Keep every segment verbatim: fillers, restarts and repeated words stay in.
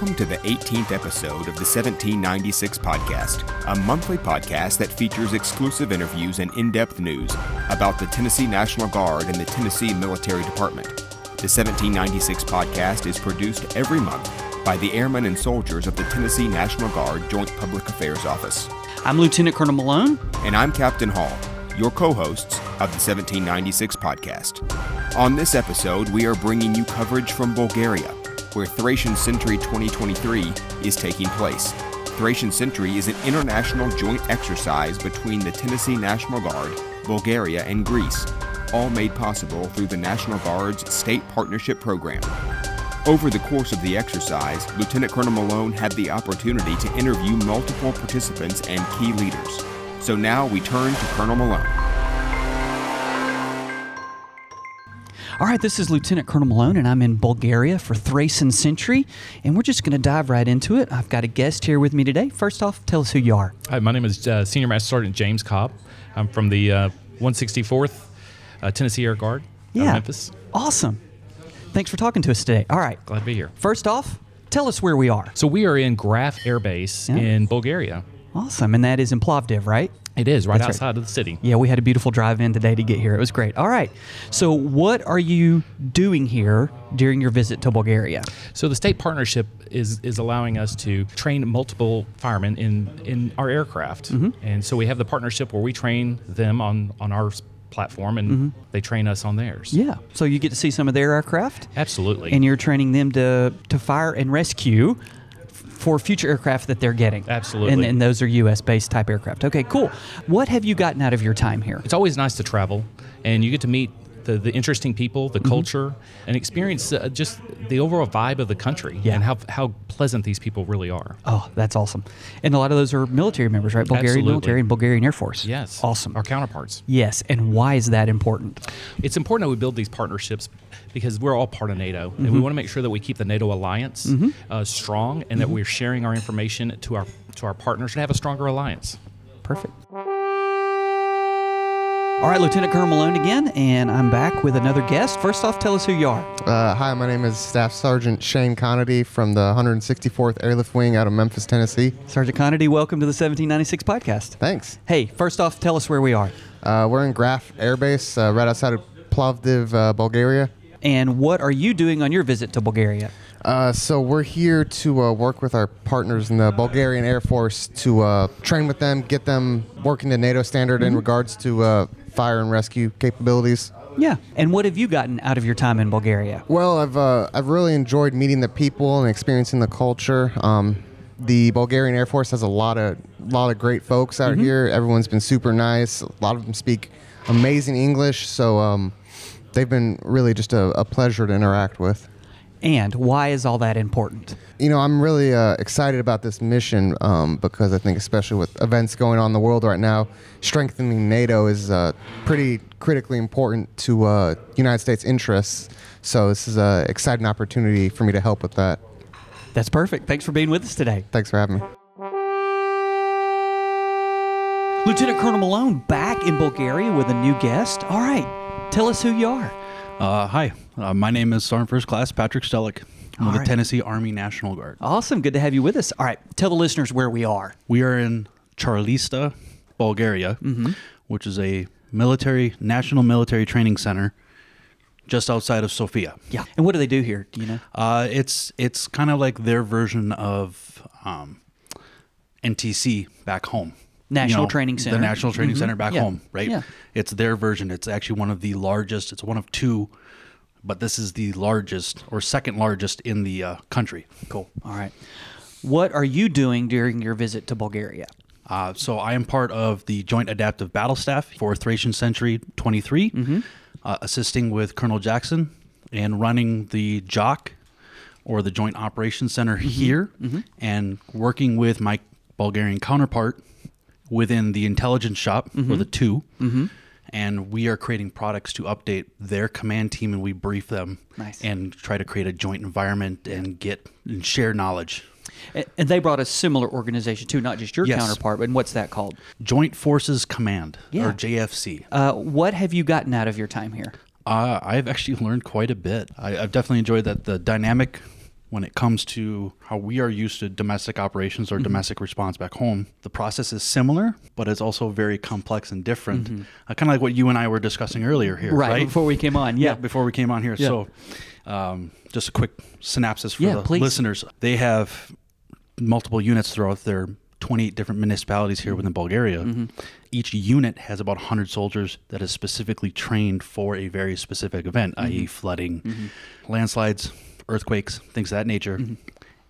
Welcome to the eighteenth episode of the seventeen ninety-six Podcast, a monthly podcast that features exclusive interviews and in-depth news about the Tennessee National Guard and the Tennessee Military Department. The seventeen ninety-six Podcast is produced every month by the airmen and soldiers of the Tennessee National Guard Joint Public Affairs Office. I'm Lieutenant Colonel Malone. And I'm Captain Hall, your co-hosts of the seventeen ninety-six Podcast. On this episode, we are bringing you coverage from Bulgaria, where Thracian Sentry twenty twenty-three is taking place. Thracian Sentry is an international joint exercise between the Tennessee National Guard, Bulgaria, and Greece, all made possible through the National Guard's State Partnership Program. Over the course of the exercise, Lieutenant Colonel Malone had the opportunity to interview multiple participants and key leaders. So now we turn to Colonel Malone. All right, this is Lieutenant Colonel Malone, and I'm in Bulgaria for Thracian Sentry, and we're just going to dive right into it. I've got a guest here with me today. First off, tell us who you are. Hi, my name is uh, Senior Master Sergeant James Cobb. I'm from the uh, one sixty-fourth uh, Tennessee Air Guard yeah. out of Memphis. Awesome. Thanks for talking to us today. All right. Glad to be here. First off, tell us where we are. So we are in Graf Air Base yeah. in Bulgaria. Awesome, and that is in Plovdiv, right? It is, right That's outside right. of the city. Yeah, we had a beautiful drive in today to get here. It was great. All right. So what are you doing here during your visit to Bulgaria? So the state partnership is is allowing us to train multiple firemen in, in our aircraft. Mm-hmm. And so we have the partnership where we train them on, on our platform, and mm-hmm. they train us on theirs. Yeah. So you get to see some of their aircraft? Absolutely. And you're training them to, to fire and rescue for future aircraft that they're getting. Absolutely. And, and those are U S-based type aircraft. Okay, cool. What have you gotten out of your time here? It's always nice to travel, and you get to meet the, the interesting people, the mm-hmm. culture, and experience uh, just the overall vibe of the country yeah. and how how pleasant these people really are. Oh, that's awesome. And a lot of those are military members, right? Bulgarian Absolutely. Military and Bulgarian Air Force. Yes. Awesome. Our counterparts. Yes. And why is that important? It's important that we build these partnerships because we're all part of NATO, mm-hmm. and we want to make sure that we keep the NATO alliance mm-hmm. uh, strong and mm-hmm. that we're sharing our information to our, to our partners to have a stronger alliance. Perfect. All right, Lieutenant Colonel Malone again, and I'm back with another guest. First off, tell us who you are. Uh, hi, my name is Staff Sergeant Shane Conady from the one sixty-fourth Airlift Wing out of Memphis, Tennessee. Sergeant Conady, welcome to the seventeen ninety-six Podcast. Thanks. Hey, first off, tell us where we are. Uh, we're in Graf Air Base, uh, right outside of Plovdiv, uh, Bulgaria. And what are you doing on your visit to Bulgaria? Uh, so we're here to uh, work with our partners in the Bulgarian Air Force to uh, train with them, get them working to NATO standard mm-hmm. in regards to uh, fire and rescue capabilities. Yeah. And what have you gotten out of your time in Bulgaria? Well, I've uh, I've really enjoyed meeting the people and experiencing the culture. Um, the Bulgarian Air Force has a lot of lot of great folks out mm-hmm. here. Everyone's been super nice. A lot of them speak amazing English, so um, they've been really just a, a pleasure to interact with. And why is all that important? You know, I'm really uh, excited about this mission um, because I think especially with events going on in the world right now, strengthening NATO is uh, pretty critically important to uh, United States interests. So this is an exciting opportunity for me to help with that. That's perfect. Thanks for being with us today. Thanks for having me. Lieutenant Colonel Malone back in Bulgaria with a new guest. All right, tell us who you are. Uh, hi, uh, my name is Sergeant First Class Patrick Stellick. I'm with right. the Tennessee Army National Guard. Awesome, good to have you with us. All right, tell the listeners where we are. We are in Charlista, Bulgaria, mm-hmm. which is a military national military training center just outside of Sofia. Yeah, and what do they do here? Do you know? Uh, it's it's kind of like their version of um, N T C back home. National you know, Training Center. The National Training mm-hmm. Center back yeah. home, right? Yeah. It's their version. It's actually one of the largest. It's one of two, but this is the largest or second largest in the uh, country. Cool. All right. What are you doing during your visit to Bulgaria? Uh, so I am part of the Joint Adaptive Battle Staff for Thracian Sentry twenty-three, mm-hmm. uh, assisting with Colonel Jackson and running the J O C or the Joint Operations Center mm-hmm. here mm-hmm. and working with my Bulgarian counterpart within the intelligence shop, mm-hmm. or the two, mm-hmm. and we are creating products to update their command team, and we brief them nice. And try to create a joint environment and get and share knowledge. And they brought a similar organization, too, not just your yes. counterpart, but what's that called? Joint Forces Command, yeah. or J F C. Uh, what have you gotten out of your time here? Uh, I've actually learned quite a bit. I, I've definitely enjoyed that the dynamic when it comes to how we are used to domestic operations or mm-hmm. domestic response back home. The process is similar, but it's also very complex and different. Mm-hmm. Uh, kind of like what you and I were discussing earlier here, right? right? Before we came on, yeah. yeah before we came on here. Yeah. So um, just a quick synopsis for yeah, the please. listeners. They have multiple units throughout their twenty-eight different municipalities here within Bulgaria. Mm-hmm. Each unit has about one hundred soldiers that is specifically trained for a very specific event, mm-hmm. that is flooding, mm-hmm. landslides, earthquakes, things of that nature. Mm-hmm.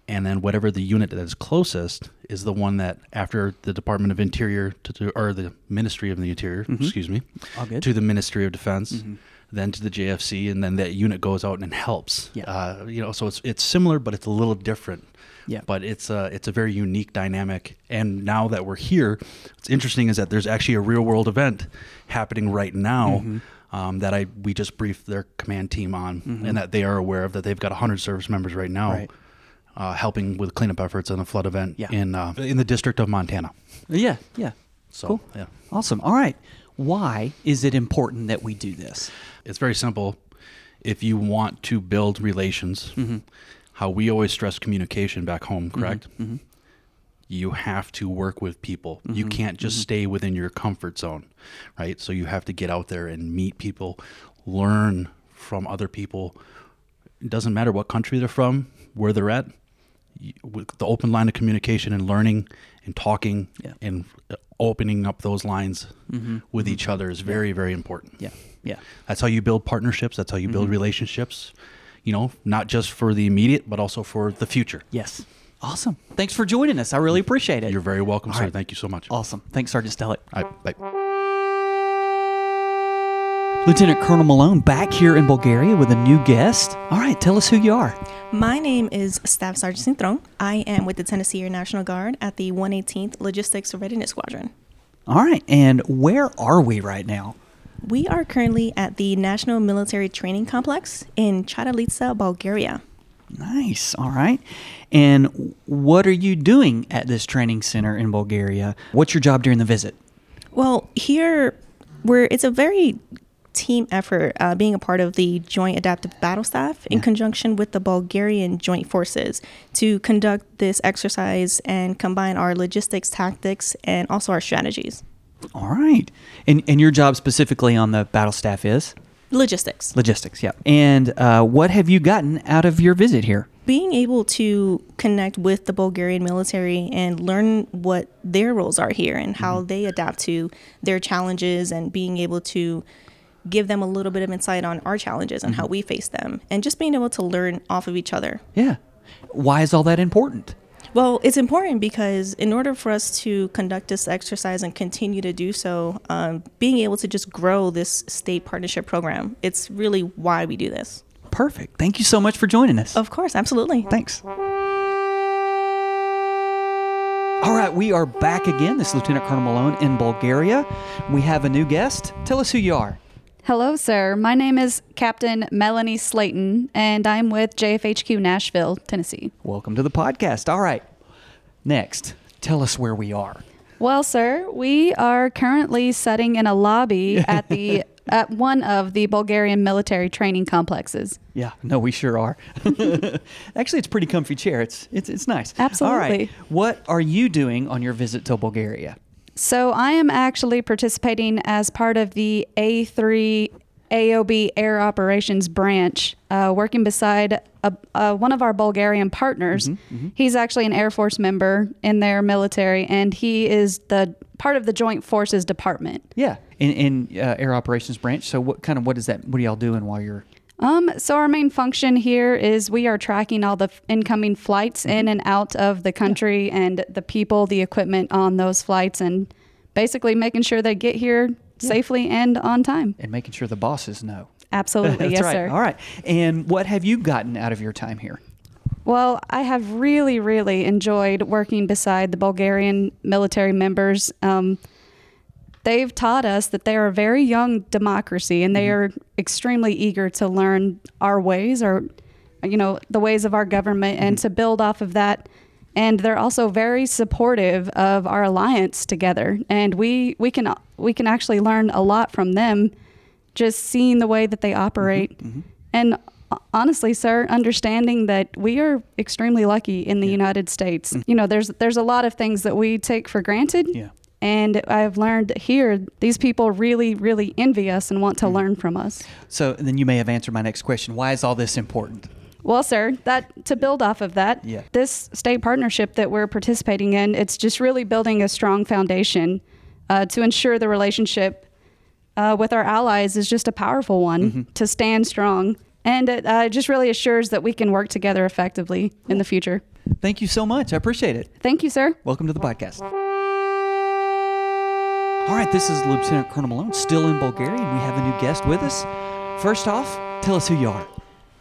And then whatever the unit that is closest is the one that, after the Department of Interior, to, to or the Ministry of the Interior, mm-hmm. excuse me, All good. to the Ministry of Defense, mm-hmm. then to the J F C, and then that unit goes out and helps. Yeah. Uh, you know, so it's it's similar, but it's a little different. Yeah. But it's a, it's a very unique dynamic. And now that we're here, what's interesting is that there's actually a real world event happening right now, mm-hmm. um, that I we just briefed their command team on, mm-hmm. and that they are aware of, that they've got one hundred service members right now, right. Uh, helping with cleanup efforts on a flood event yeah. in uh, in the district of Montana. Yeah, yeah. So, cool. Yeah. Awesome. All right. Why is it important that we do this? It's very simple. If you want to build relations, mm-hmm. how we always stress communication back home, correct? Mm-hmm. Mm-hmm. You have to work with people. Mm-hmm. You can't just mm-hmm. stay within your comfort zone, right? So you have to get out there and meet people, learn from other people. It doesn't matter what country they're from, where they're at. With the open line of communication and learning and talking yeah. and opening up those lines mm-hmm. with mm-hmm. each other is very, very important. Yeah. Yeah. That's how you build partnerships. That's how you mm-hmm. build relationships, you know, not just for the immediate, but also for the future. Yes. Awesome. Thanks for joining us. I really appreciate it. You're very welcome, All sir. Right. Thank you so much. Awesome. Thanks, Sergeant Stellick. All right. Bye. Lieutenant Colonel Malone back here in Bulgaria with a new guest. All right, tell us who you are. My name is Staff Sergeant Cintron. I am with the Tennessee National Guard at the one eighteenth Logistics Readiness Squadron. All right, and where are we right now? We are currently at the National Military Training Complex in Charlista, Bulgaria. Nice. All right. And what are you doing at this training center in Bulgaria? What's your job during the visit? Well, here, we're, it's a very team effort, uh, being a part of the Joint Adaptive Battle Staff in yeah. conjunction with the Bulgarian Joint Forces to conduct this exercise and combine our logistics, tactics, and also our strategies. All right. And, and your job specifically on the battle staff is? Logistics. Logistics, yeah. And uh, what have you gotten out of your visit here? Being able to connect with the Bulgarian military and learn what their roles are here and how mm-hmm. they adapt to their challenges, and being able to give them a little bit of insight on our challenges and mm-hmm. how we face them, and just being able to learn off of each other. Yeah. Why is all that important? Well, it's important because in order for us to conduct this exercise and continue to do so, um, being able to just grow this state partnership program, it's really why we do this. Perfect. Thank you so much for joining us. Of course. Absolutely. Thanks. All right, we are back again. This is Lieutenant Colonel Malone in Bulgaria. We have a new guest. Tell us who you are. Hello, sir. My name is Captain Melanie Slayton, and I'm with J F H Q Nashville, Tennessee. Welcome to the podcast. All right. Next, tell us where we are. Well, sir, we are currently sitting in a lobby at the at one of the Bulgarian military training complexes. Yeah, no, we sure are. Actually, it's a pretty comfy chair. It's, it's, it's nice. Absolutely. All right. What are you doing on your visit to Bulgaria? So I am actually participating as part of the A three A O B Air Operations Branch, uh, working beside a, uh, one of our Bulgarian partners. Mm-hmm, mm-hmm. He's actually an Air Force member in their military, and he is the part of the Joint Forces Department. Yeah, in, in uh, Air Operations Branch. So what kind of what is that? What are y'all doing while you're? Um, so our main function here is we are tracking all the f- incoming flights mm-hmm. in and out of the country yeah. and the people, the equipment on those flights, and basically making sure they get here yeah. safely and on time. And making sure the bosses know. Absolutely. Yes, right. sir. All right. And what have you gotten out of your time here? Well, I have really, really enjoyed working beside the Bulgarian military members. Um, They've taught us that they are a very young democracy, and they are extremely eager to learn our ways, or, you know, the ways of our government, and to build off of that. And they're also very supportive of our alliance together. And we, we can we can actually learn a lot from them, just seeing the way that they operate. Mm-hmm, mm-hmm. And honestly, sir, understanding that we are extremely lucky in the yeah. United States. Mm-hmm. You know, there's there's a lot of things that we take for granted. Yeah. And I've learned here, these people really, really envy us and want to mm-hmm. learn from us. So and then you may have answered my next question. Why is all this important? Well, sir, that to build off of that, yeah. this state partnership that we're participating in, it's just really building a strong foundation uh, to ensure the relationship uh, with our allies is just a powerful one mm-hmm. to stand strong. And it uh, just really assures that we can work together effectively cool. in the future. Thank you so much. I appreciate it. Thank you, sir. Welcome to the podcast. All right, this is Lieutenant Colonel Malone, still in Bulgaria, and we have a new guest with us. First off, tell us who you are.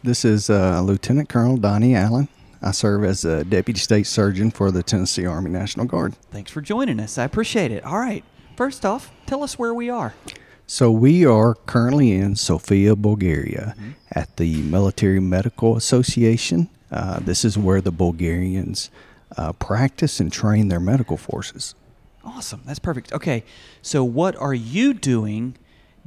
This is uh, Lieutenant Colonel Donnie Allen. I serve as a Deputy State Surgeon for the Tennessee Army National Guard. Thanks for joining us. I appreciate it. All right, first off, tell us where we are. So we are currently in Sofia, Bulgaria, mm-hmm. at the Military Medical Association. Uh, this is where the Bulgarians uh, practice and train their medical forces. Awesome. That's perfect. Okay. So what are you doing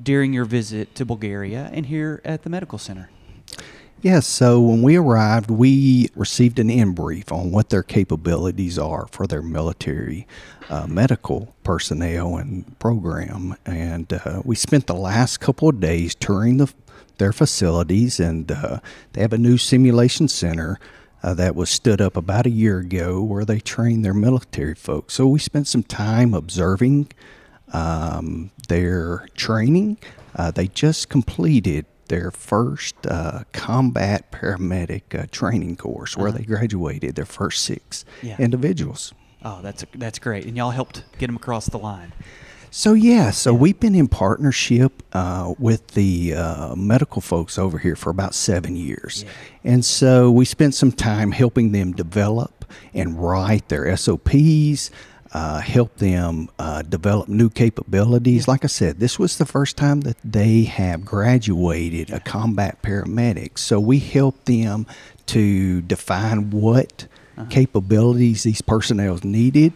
during your visit to Bulgaria and here at the medical center? Yes. Yeah, so when we arrived, we received an in-brief on what their capabilities are for their military uh, medical personnel and program. And uh, we spent the last couple of days touring the, their facilities, and uh, they have a new simulation center Uh, that was stood up about a year ago where they train their military folks. So we spent some time observing um, their training. Uh, they just completed their first uh, combat paramedic uh, training course where uh-huh. they graduated their first six yeah. individuals. Oh, that's, a, that's great. And y'all helped get them across the line. So, yeah, so yeah. we've been in partnership uh, with the uh, medical folks over here for about seven years. Yeah. And so we spent some time helping them develop and write their S O Ps, uh, help them uh, develop new capabilities. Yeah. Like I said, this was the first time that they have graduated yeah. a combat paramedic. So we helped them to define what Uh-huh. capabilities these personnel needed,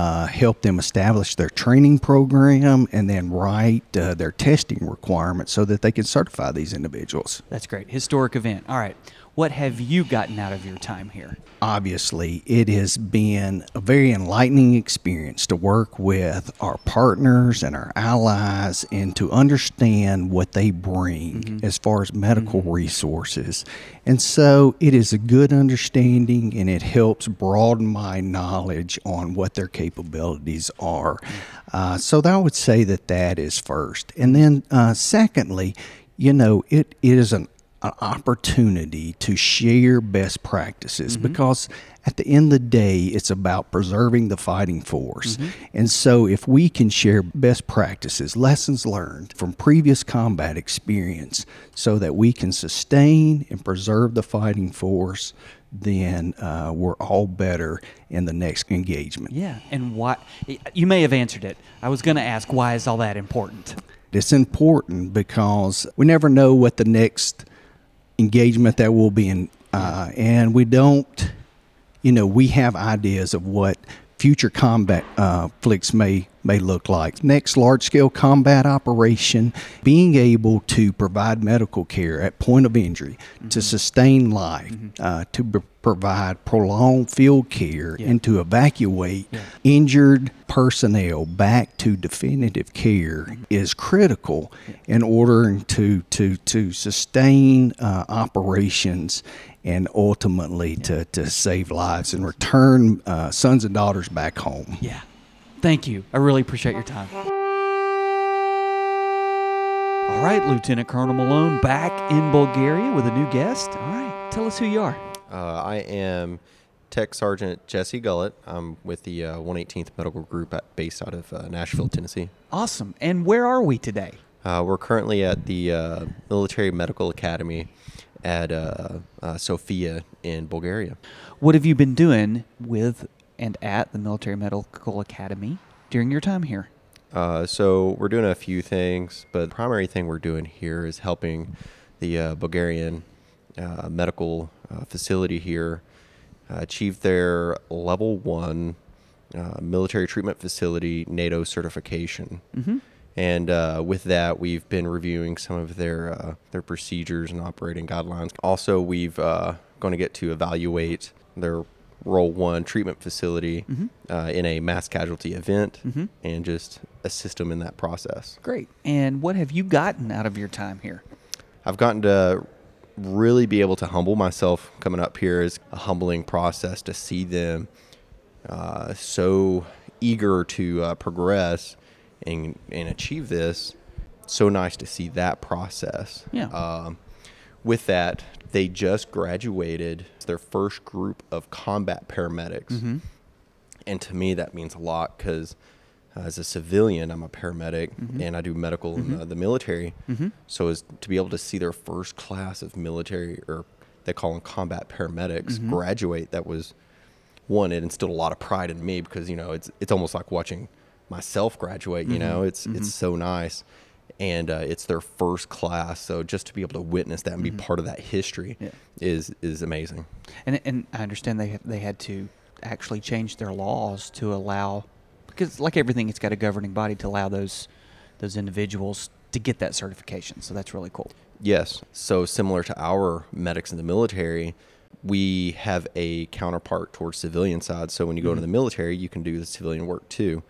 uh, help them establish their training program, and then write uh, their testing requirements so that they can certify these individuals. That's great. Historic event. All right. What have you gotten out of your time here? Obviously, it has been a very enlightening experience to work with our partners and our allies and to understand what they bring mm-hmm. as far as medical mm-hmm. resources. And so it is a good understanding, and it helps broaden my knowledge on what their capabilities are. Uh, so that I would say that that is first. And then uh, secondly, you know, it, it is an an opportunity to share best practices mm-hmm. because at the end of the day, it's about preserving the fighting force. Mm-hmm. And so if we can share best practices, lessons learned from previous combat experience so that we can sustain and preserve the fighting force, then uh, we're all better in the next engagement. Yeah. And why? You may have answered it. I was going to ask, why is all that important? It's important because we never know what the next engagement that will be in, uh, and we don't, you know, we have ideas of what future combat uh, flicks may may look like. Next large-scale combat operation, being able to provide medical care at point of injury, mm-hmm. to sustain life, mm-hmm. uh, to b- provide prolonged field care, yeah. and to evacuate yeah. injured personnel back to definitive care mm-hmm. is critical yeah. in order to, to, to sustain uh, operations and ultimately yeah. to, to save lives and return uh, sons and daughters back home. Yeah. Thank you. I really appreciate your time. All right, Lieutenant Colonel Malone, back in Bulgaria with a new guest. All right, tell us who you are. Uh, I am Tech Sergeant Jesse Gullett. I'm with the uh, one eighteenth Medical Group at, based out of uh, Nashville, Tennessee. Awesome. And where are we today? Uh, we're currently at the uh, Military Medical Academy at uh, uh, Sofia in Bulgaria. What have you been doing with and at the Military Medical Academy during your time here? Uh, so we're doing a few things, but the primary thing we're doing here is helping the uh, Bulgarian uh, medical uh, facility here uh, achieve their level one uh, military treatment facility NATO certification. Mm-hmm. And uh, with that, we've been reviewing some of their uh, their procedures and operating guidelines. Also, we've uh, going to get to evaluate their Role One treatment facility mm-hmm. uh, in a mass casualty event mm-hmm. and just assist them in that process. Great. And what have you gotten out of your time here? I've gotten to really be able to humble myself. Coming up here is a humbling process to see them uh, so eager to uh, progress and and achieve this. So nice to see that process. Yeah. Um, with that, they just graduated their first group of combat paramedics. Mm-hmm. And to me, that means a lot because uh, as a civilian, I'm a paramedic mm-hmm. and I do medical mm-hmm. in the, the military. Mm-hmm. So as to be able to see their first class of military, or they call them combat paramedics, mm-hmm. graduate, that was one, it instilled a lot of pride in me because, you know, it's it's almost like watching myself graduate, mm-hmm. you know, it's mm-hmm. it's so nice. And uh, it's their first class, so just to be able to witness that and be mm-hmm. part of that history yeah. is is amazing. And and I understand they they had to actually change their laws to allow, because like everything, it's got a governing body to allow those those individuals to get that certification. So that's really cool. Yes. So similar to our medics in the military, we have a counterpart towards civilian side. So when you go mm-hmm. to the military, you can do the civilian work too,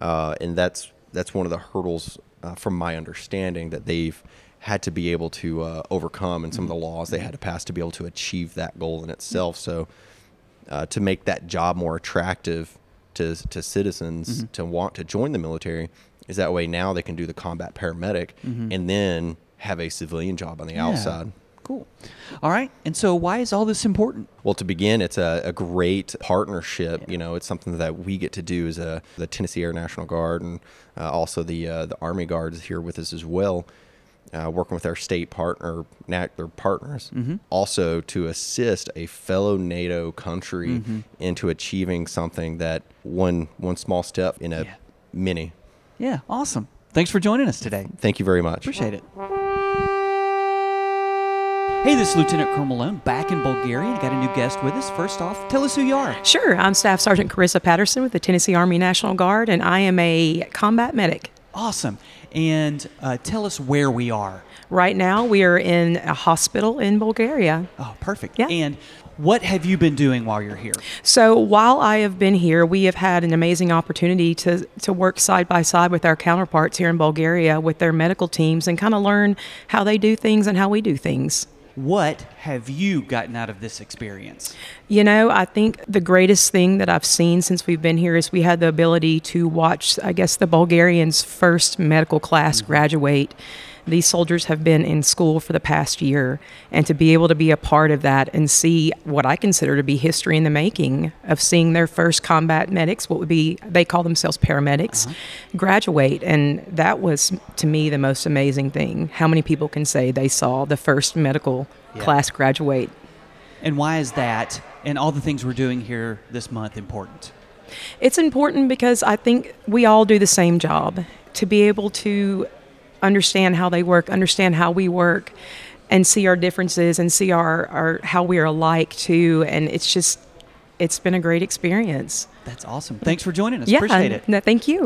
uh, and that's that's one of the hurdles. Uh, from my understanding, that they've had to be able to uh, overcome, and some mm-hmm. of the laws they had to pass to be able to achieve that goal in itself. Mm-hmm. So uh, to make that job more attractive to to citizens mm-hmm. to want to join the military, is that way now they can do the combat paramedic mm-hmm. and then have a civilian job on the yeah. outside. Cool. All right. And so why is all this important? Well, to begin, it's a, a great partnership. Yeah. You know, it's something that we get to do as a, the Tennessee Air National Guard, and uh, also the uh, the Army Guards here with us as well, uh, working with our state partner, their partners, mm-hmm. also to assist a fellow NATO country mm-hmm. into achieving something that one one small step in a yeah. many. Yeah. Awesome. Thanks for joining us today. Thank you very much. Appreciate it. Hey, this is Lieutenant Colonel Malone back in Bulgaria, and got a new guest with us. First off, tell us who you are. Sure. I'm Staff Sergeant Carissa Patterson with the Tennessee Army National Guard, and I am a combat medic. Awesome. And uh, tell us where we are. Right now, we are in a hospital in Bulgaria. Oh, perfect. Yeah. And what have you been doing while you're here? So while I have been here, we have had an amazing opportunity to, to work side by side with our counterparts here in Bulgaria with their medical teams and kind of learn how they do things and how we do things. What have you gotten out of this experience? You know, I think the greatest thing that I've seen since we've been here is we had the ability to watch, I guess, the Bulgarians' first medical class mm-hmm. graduate. These soldiers have been in school for the past year, and to be able to be a part of that and see what I consider to be history in the making of seeing their first combat medics, what would be, they call themselves paramedics, uh-huh. graduate. And that was, to me, the most amazing thing. How many people can say they saw the first medical yeah. class graduate? And why is that, and all the things we're doing here this month, important? It's important because I think we all do the same job. To be able to understand how they work, understand how we work, and see our differences and see our, our how we are alike too. And it's just, it's been a great experience. That's awesome. Thanks for joining us. Yeah, appreciate it. No, thank you.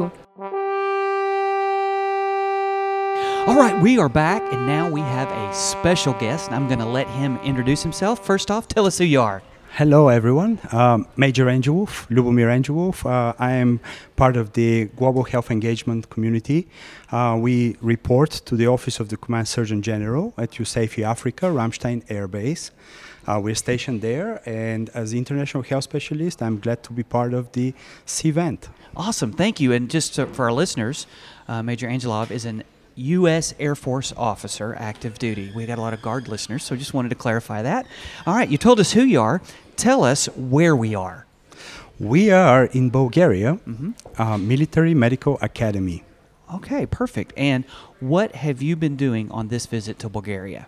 All right, we are back, and now we have a special guest, and I'm going to let him introduce himself. First off, tell us who you are. Hello, everyone. Um, Major Ranger Wolf, Lubomir Ranger Wolf. Uh, I am part of the Global Health Engagement Community. Uh, we report to the Office of the Command Surgeon General at U S A F E Africa, Ramstein Air Base. Uh, we're stationed there, and as international health specialist, I'm glad to be part of the C VENT. Awesome. Thank you. And just to, for our listeners, uh, Major Angelov is an U S Air Force officer, active duty. We've got a lot of Guard listeners, so just wanted to clarify that. All right, you told us who you are. Tell us where we are. We are in Bulgaria, mm-hmm. uh, Military Medical Academy. Okay, perfect. And what have you been doing on this visit to Bulgaria?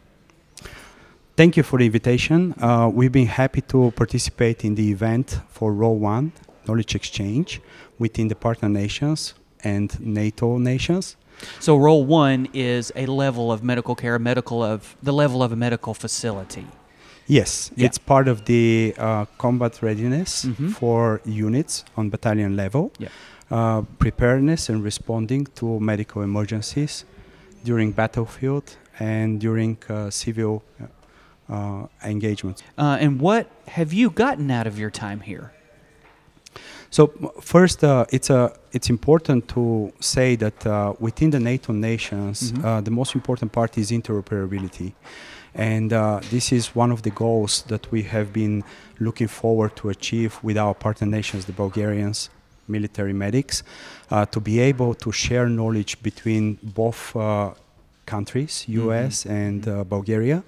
Thank you for the invitation. Uh, we've been happy to participate in the event for Role one, Knowledge Exchange, within the partner nations and NATO nations. So Role one is a level of medical care, medical of the level of a medical facility. Yes, yeah. It's part of the uh, combat readiness mm-hmm. for units on battalion level. Yeah. uh, preparedness and responding to medical emergencies during battlefield and during uh, civil uh, engagements. Uh, and what have you gotten out of your time here? So first, uh, it's a it's important to say that uh, within the NATO nations, mm-hmm. uh, the most important part is interoperability, and uh, this is one of the goals that we have been looking forward to achieve with our partner nations, the Bulgarians, military medics, uh, to be able to share knowledge between both uh, countries, U S mm-hmm. and uh, Bulgaria,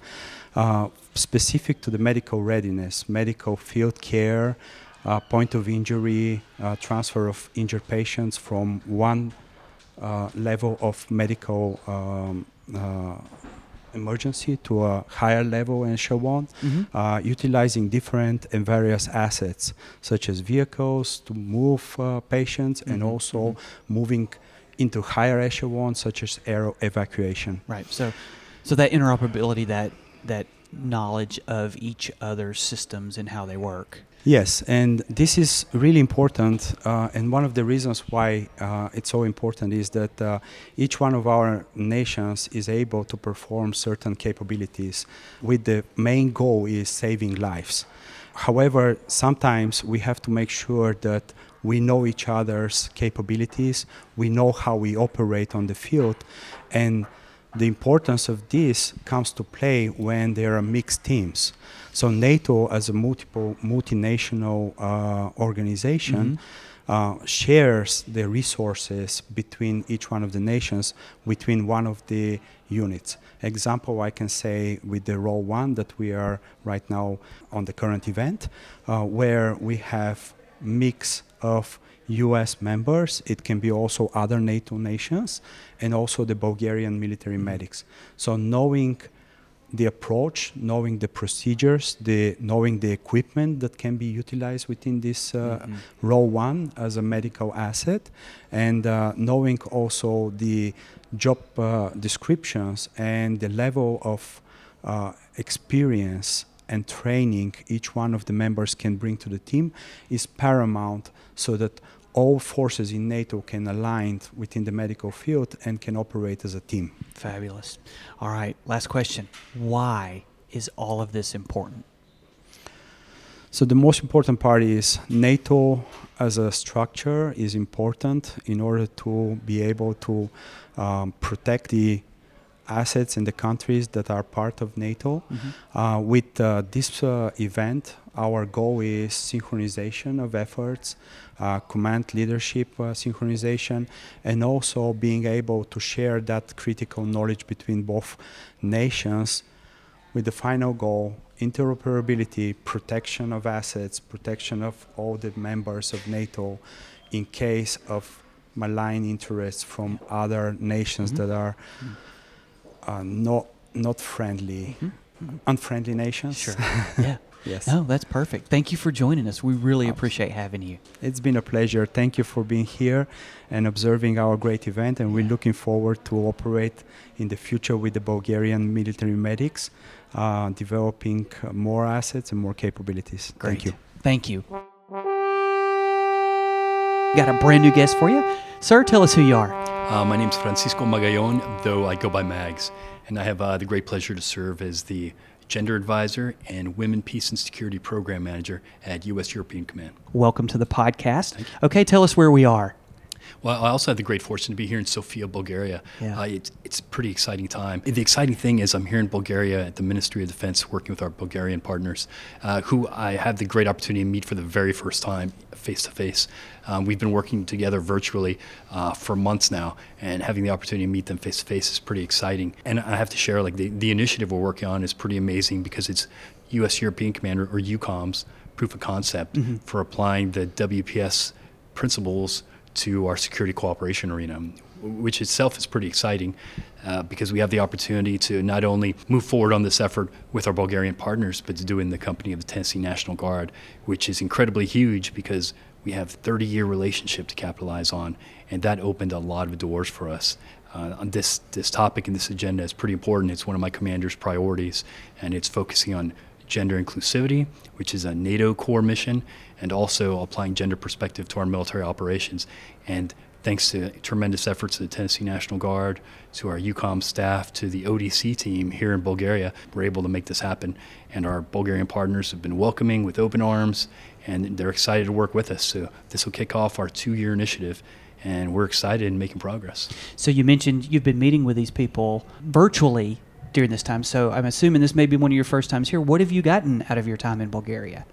uh, specific to the medical readiness, medical field care. Uh, point of injury, uh, transfer of injured patients from one uh, level of medical um, uh, emergency to a higher level, and so on, mm-hmm. uh, utilizing different and various assets such as vehicles to move uh, patients, mm-hmm. and also mm-hmm. moving into higher echelons such as air evacuation. Right. So, so that interoperability, that that knowledge of each other's systems and how they work. Yes, and this is really important, uh, and one of the reasons why uh, it's so important is that uh, each one of our nations is able to perform certain capabilities with the main goal is saving lives. However, sometimes we have to make sure that we know each other's capabilities, we know how we operate on the field, and the importance of this comes to play when there are mixed teams. So NATO, as a multiple multinational uh, organization, mm-hmm. uh, shares the resources between each one of the nations, between one of the units. Example, I can say with the role one that we are right now on the current event, uh, where we have mix of U S members, it can be also other NATO nations, and also the Bulgarian military medics. So knowing the approach, knowing the procedures, the knowing the equipment that can be utilized within this uh, mm-hmm. role one as a medical asset, and uh, knowing also the job uh, descriptions and the level of uh, experience and training each one of the members can bring to the team is paramount, so that all forces in NATO can align within the medical field and can operate as a team. Fabulous. All right, last question. Why is all of this important? So the most important part is NATO as a structure is important in order to be able to um, protect the assets in the countries that are part of NATO. Mm-hmm. Uh, with uh, this uh, event, our goal is synchronization of efforts, uh, command leadership uh, synchronization, and also being able to share that critical knowledge between both nations with the final goal, interoperability, protection of assets, protection of all the members of NATO in case of malign interests from other nations mm-hmm. that are mm-hmm. Uh, not not friendly, mm-hmm. Mm-hmm. unfriendly nations. Sure. Yeah. Yes. No, that's perfect. Thank you for joining us. We really awesome. appreciate having you. It's been a pleasure. Thank you for being here and observing our great event. And we're looking forward to operate in the future with the Bulgarian military medics, uh, developing more assets and more capabilities. Great. Thank you. Thank you. Got a brand new guest for you. Sir, tell us who you are. Uh, my name's Francisco Magallon, though I go by Mags, and I have uh, the great pleasure to serve as the Gender Advisor and Women, Peace, and Security Program Manager at U S European Command. Welcome to the podcast. Okay, tell us where we are. Well, I also had the great fortune to be here in Sofia, Bulgaria. Yeah. Uh, it's, it's a pretty exciting time. The exciting thing is I'm here in Bulgaria at the Ministry of Defense working with our Bulgarian partners, uh, who I had the great opportunity to meet for the very first time face-to-face. Um, we've been working together virtually uh, for months now, and having the opportunity to meet them face-to-face is pretty exciting. And I have to share, like the, the initiative we're working on is pretty amazing because it's U S European Command, or U COM's, proof of concept mm-hmm. for applying the W P S principles to our security cooperation arena, which itself is pretty exciting uh, because we have the opportunity to not only move forward on this effort with our Bulgarian partners, but to do it in the company of the Tennessee National Guard, which is incredibly huge because we have a thirty-year relationship to capitalize on, and that opened a lot of doors for us. Uh, on this, this topic and this agenda is pretty important. It's one of my commander's priorities, and it's focusing on gender inclusivity, which is a NATO core mission, and also applying gender perspective to our military operations. And thanks to tremendous efforts of the Tennessee National Guard, to our U COM staff, to the O D C team here in Bulgaria, we're able to make this happen. And our Bulgarian partners have been welcoming with open arms, and they're excited to work with us. So this will kick off our two-year initiative, and we're excited and making progress. So you mentioned you've been meeting with these people virtually during this time. So I'm assuming this may be one of your first times here. What have you gotten out of your time in Bulgaria?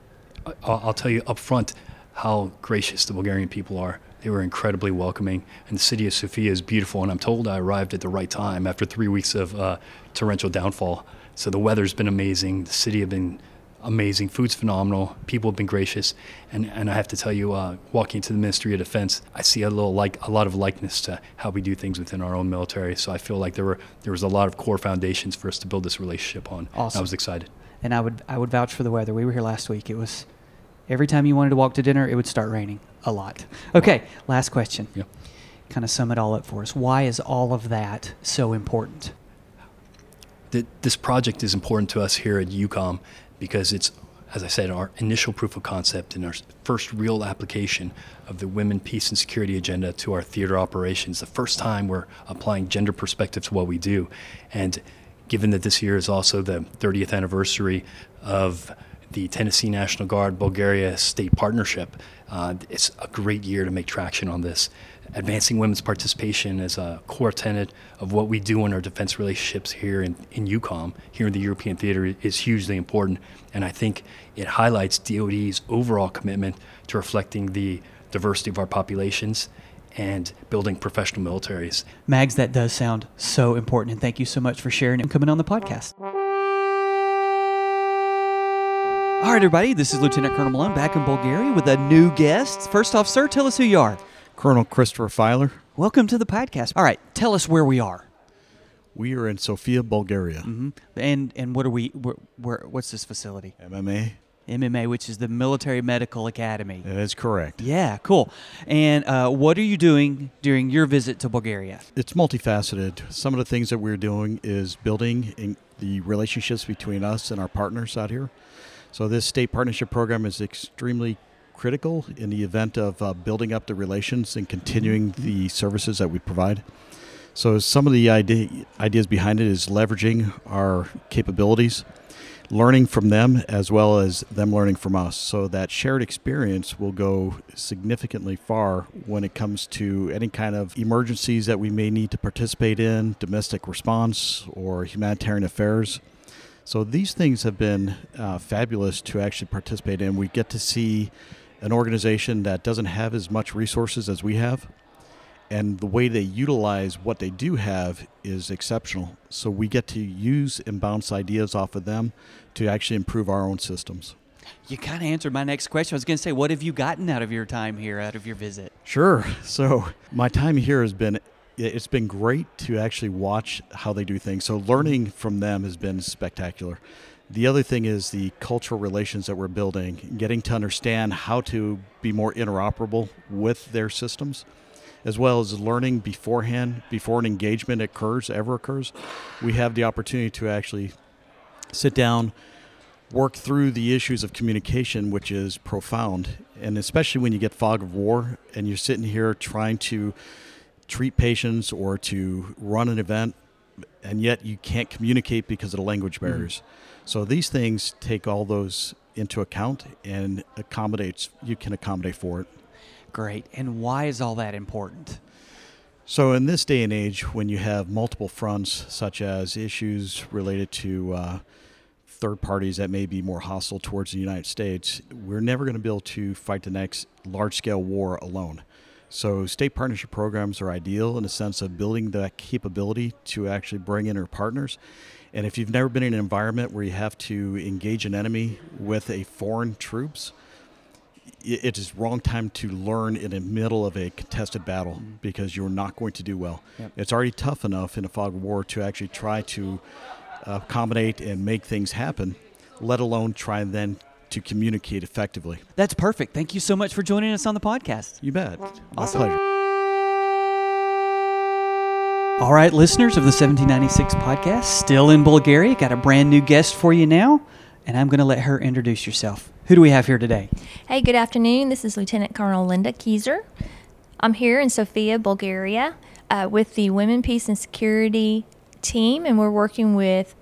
I'll tell you up front how gracious the Bulgarian people are. They were incredibly welcoming, and the city of Sofia is beautiful, and I'm told I arrived at the right time after three weeks of uh, torrential downfall. So the weather's been amazing, the city has been amazing, food's phenomenal, people have been gracious, and, and I have to tell you, uh, walking into the Ministry of Defense, I see a little like a lot of likeness to how we do things within our own military, so I feel like there were there was a lot of core foundations for us to build this relationship on. Awesome. I was excited. And I would I would vouch for the weather. We were here last week. It was... Every time you wanted to walk to dinner, it would start raining a lot. Okay, last question. Yeah. Kind of sum it all up for us. Why is all of that so important? This project is important to us here at U COM because it's, as I said, our initial proof of concept and our first real application of the Women, Peace, and Security agenda to our theater operations. The first time we're applying gender perspective to what we do. And given that this year is also the thirtieth anniversary of the Tennessee National Guard Bulgaria State Partnership. Uh, it's a great year to make traction on this. Advancing women's participation is a core tenet of what we do in our defense relationships here in, in U COM, here in the European theater, is hugely important. And I think it highlights D O D's overall commitment to reflecting the diversity of our populations and building professional militaries. Mags, that does sound so important. And thank you so much for sharing and coming on the podcast. All right, everybody, this is Lieutenant Colonel Malone back in Bulgaria with a new guest. First off, sir, tell us who you are. Colonel Christopher Filer. Welcome to the podcast. All right, tell us where we are. We are in Sofia, Bulgaria. Mm-hmm. And and what are we, where, where, what's this facility? M M A. M M A, which is the Military Medical Academy. That is correct. Yeah, cool. And uh, what are you doing during your visit to Bulgaria? It's multifaceted. Some of the things that we're doing is building in the relationships between us and our partners out here. So this state partnership program is extremely critical in the event of uh, building up the relations and continuing the services that we provide. So some of the idea, ideas behind it is leveraging our capabilities, learning from them as well as them learning from us. So that shared experience will go significantly far when it comes to any kind of emergencies that we may need to participate in, domestic response or humanitarian affairs. So these things have been uh, fabulous to actually participate in. We get to see an organization that doesn't have as much resources as we have, and the way they utilize what they do have is exceptional. So we get to use and bounce ideas off of them to actually improve our own systems. You kind of answered my next question. I was going to say, what have you gotten out of your time here, out of your visit? Sure. So my time here has been It's been great to actually watch how they do things. So learning from them has been spectacular. The other thing is the cultural relations that we're building, getting to understand how to be more interoperable with their systems, as well as learning beforehand, before an engagement occurs, ever occurs. We have the opportunity to actually sit down, work through the issues of communication, which is profound. And especially when you get fog of war and you're sitting here trying to treat patients or to run an event, and yet you can't communicate because of the language barriers. Mm-hmm. So these things take all those into account and accommodates, you can accommodate for it. Great. And why is all that important? So in this day and age, when you have multiple fronts, such as issues related to uh, third parties that may be more hostile towards the United States, we're never going to be able to fight the next large-scale war alone. So state partnership programs are ideal in the sense of building that capability to actually bring in our partners. And if you've never been in an environment where you have to engage an enemy with a foreign troops, it is wrong time to learn in the middle of a contested battle because you're not going to do well. Yep. It's already tough enough in a fog of war to actually try to accommodate and make things happen, let alone try and then to communicate effectively. That's perfect. Thank you so much for joining us on the podcast. You bet. Awesome. My pleasure. All right, listeners of the seventeen ninety-six podcast, still in Bulgaria, got a brand new guest for you now. and I'm going to let her introduce herself. Who do we have here today? Hey, good afternoon. This is Lieutenant Colonel Linda Kieser. I'm here in Sofia, Bulgaria, uh, with the Women, Peace, and Security team, and we're working with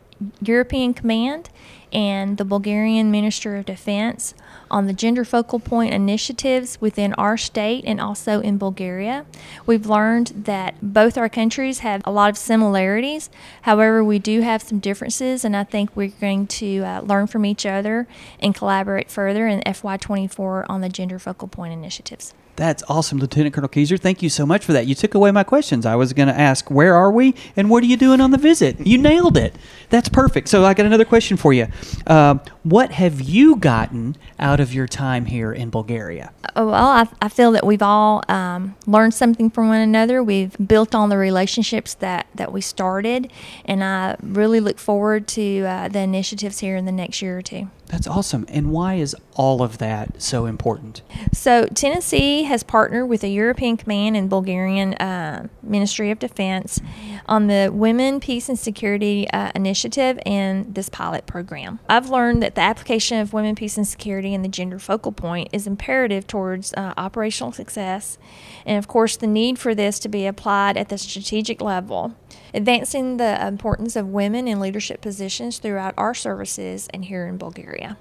European Command and the Bulgarian Ministry of Defense on the gender focal point initiatives within our state and also in Bulgaria. We've learned that both our countries have a lot of similarities. However, we do have some differences, and I think we're going to uh, learn from each other and collaborate further in F Y twenty-four on the gender focal point initiatives. That's awesome, Lieutenant Colonel Kieser. Thank you so much for that. You took away my questions. I was going to ask, where are we and what are you doing on the visit? You nailed it. That's perfect. So I got another question for you. Uh, what have you gotten out of your time here in Bulgaria? Well, I, I feel that we've all um, learned something from one another. We've built on the relationships that, that we started, and I really look forward to uh, the initiatives here in the next year or two. That's awesome. And why is all of that so important? So Tennessee has partnered with the European Command and Bulgarian uh, Ministry of Defense on the Women, Peace, and Security uh, initiative and this pilot program. I've learned that the application of Women, Peace, and Security and the gender focal point is imperative towards uh, operational success, and of course the need for this to be applied at the strategic level, advancing the importance of women in leadership positions throughout our services and here in Bulgaria.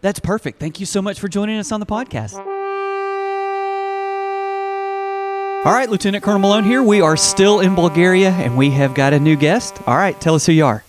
That's perfect. Thank you so much for joining us on the podcast. All right, Lieutenant Colonel Malone here. We are still in Bulgaria, and we have got a new guest. All right, tell us who you are.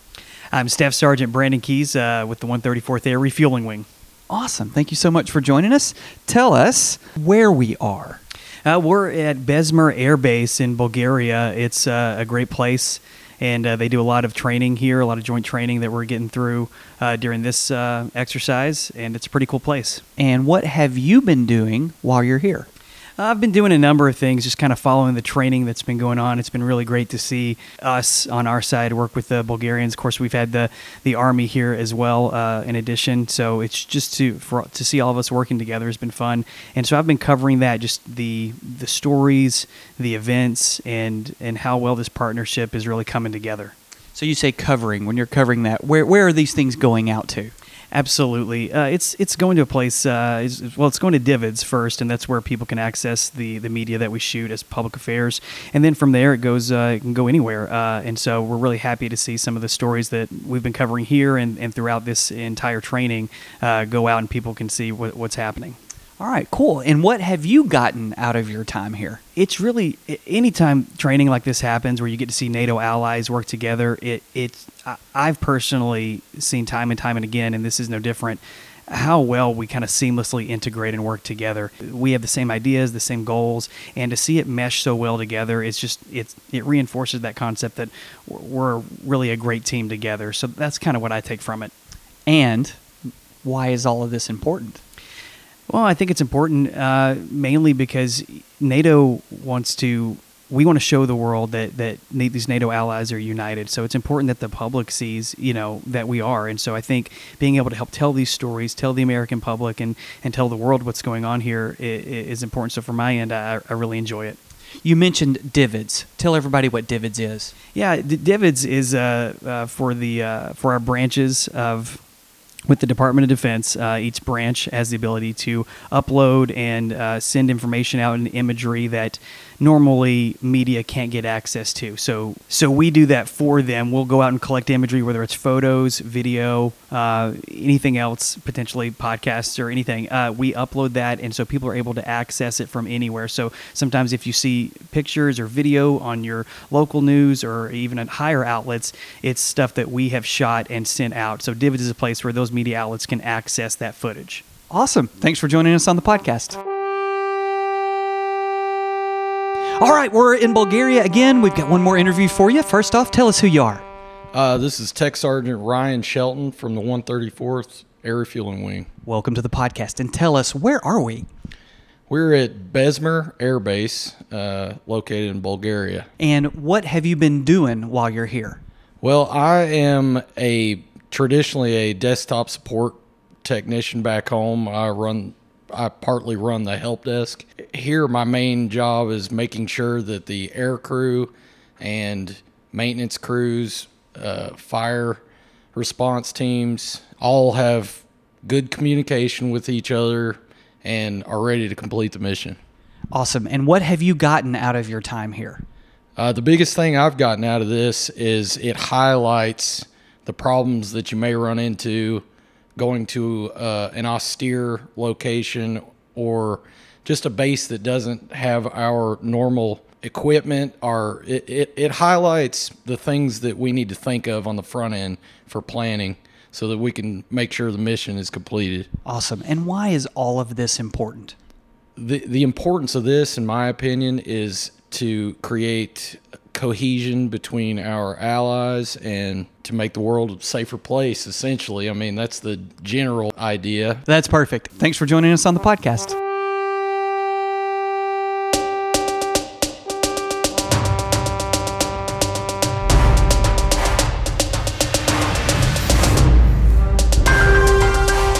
I'm Staff Sergeant Brandon Keyes uh, with the one thirty-fourth Air Refueling Wing. Awesome. Thank you so much for joining us. Tell us where we are. Uh, we're at Besmer Air Base in Bulgaria. It's uh, a great place, and uh, they do a lot of training here, a lot of joint training that we're getting through uh, during this uh, exercise, and it's a pretty cool place. And what have you been doing while you're here? I've been doing a number of things, just kind of following the training that's been going on. It's been really great to see us on our side work with the Bulgarians. Of course, we've had the, the Army here as well uh, in addition. So it's just to for, to see all of us working together has been fun. And so I've been covering that, just the the stories, the events, and, and how well this partnership is really coming together. So you say covering. When you're covering that, where where are these things going out to? Absolutely. Uh, it's it's going to a place, uh, is, well, it's going to D V I D S first, and that's where people can access the, the media that we shoot as public affairs. And then from there, it goes uh, it can go anywhere. Uh, and so we're really happy to see some of the stories that we've been covering here and, and throughout this entire training uh, go out, and people can see what, what's happening. All right, cool. And what have you gotten out of your time here? It's really, anytime training like this happens where you get to see NATO allies work together, it it's, I've personally seen time and time and again, and this is no different, how well we kind of seamlessly integrate and work together. We have the same ideas, the same goals, and to see it mesh so well together, it's just it's, it reinforces that concept that we're really a great team together. So that's kind of what I take from it. And why is all of this important? Well, I think it's important uh, mainly because NATO wants to, we want to show the world that, that these NATO allies are united. So it's important that the public sees, you know, that we are. And so I think being able to help tell these stories, tell the American public and, and tell the world what's going on here is, is important. So from my end, I, I really enjoy it. You mentioned D V I D S. Tell everybody what D V I D S is. Yeah, D V I D S is uh, uh, for the uh, for our branches of with the Department of Defense, uh, each branch has the ability to upload and uh, send information out and imagery that normally media can't get access to. So so we do that for them. We'll go out and collect imagery, whether it's photos, video, uh, anything else, potentially podcasts or anything. Uh, we upload that, and so people are able to access it from anywhere. So sometimes if you see pictures or video on your local news or even at higher outlets, it's stuff that we have shot and sent out. So D V I D S is a place where those media outlets can access that footage. Awesome. Thanks for joining us on the podcast. All right, we're in Bulgaria again. We've got one more interview for you. First off, tell us who you are. Uh, this is Tech Sergeant Ryan Shelton from the one thirty-fourth Air Refueling Wing. Welcome to the podcast, and tell us, where are we? We're at Besmer Air Base, uh, located in Bulgaria. And what have you been doing while you're here? Well, I am a traditionally a desktop support technician back home. I run, I partly run the help desk. Here, my main job is making sure that the air crew and maintenance crews, uh, fire response teams all have good communication with each other and are ready to complete the mission. Awesome. And what have you gotten out of your time here? Uh, the biggest thing I've gotten out of this is it highlights the problems that you may run into going to uh, an austere location or just a base that doesn't have our normal equipment. Our, it, it, it highlights the things that we need to think of on the front end for planning so that we can make sure the mission is completed. Awesome. And why is all of this important? The, the importance of this, in my opinion, is to create cohesion between our allies and to make the world a safer place, essentially. I mean, that's the general idea. That's perfect. Thanks for joining us on the podcast.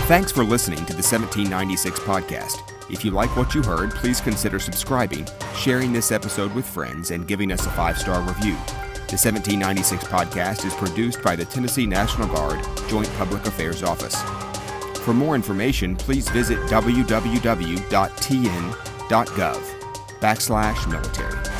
Thanks for listening to the seventeen ninety-six Podcast. If you like what you heard, please consider subscribing, sharing this episode with friends, and giving us a five-star review. The seventeen ninety-six Podcast is produced by the Tennessee National Guard Joint Public Affairs Office. For more information, please visit w w w dot t n dot gov backslash military.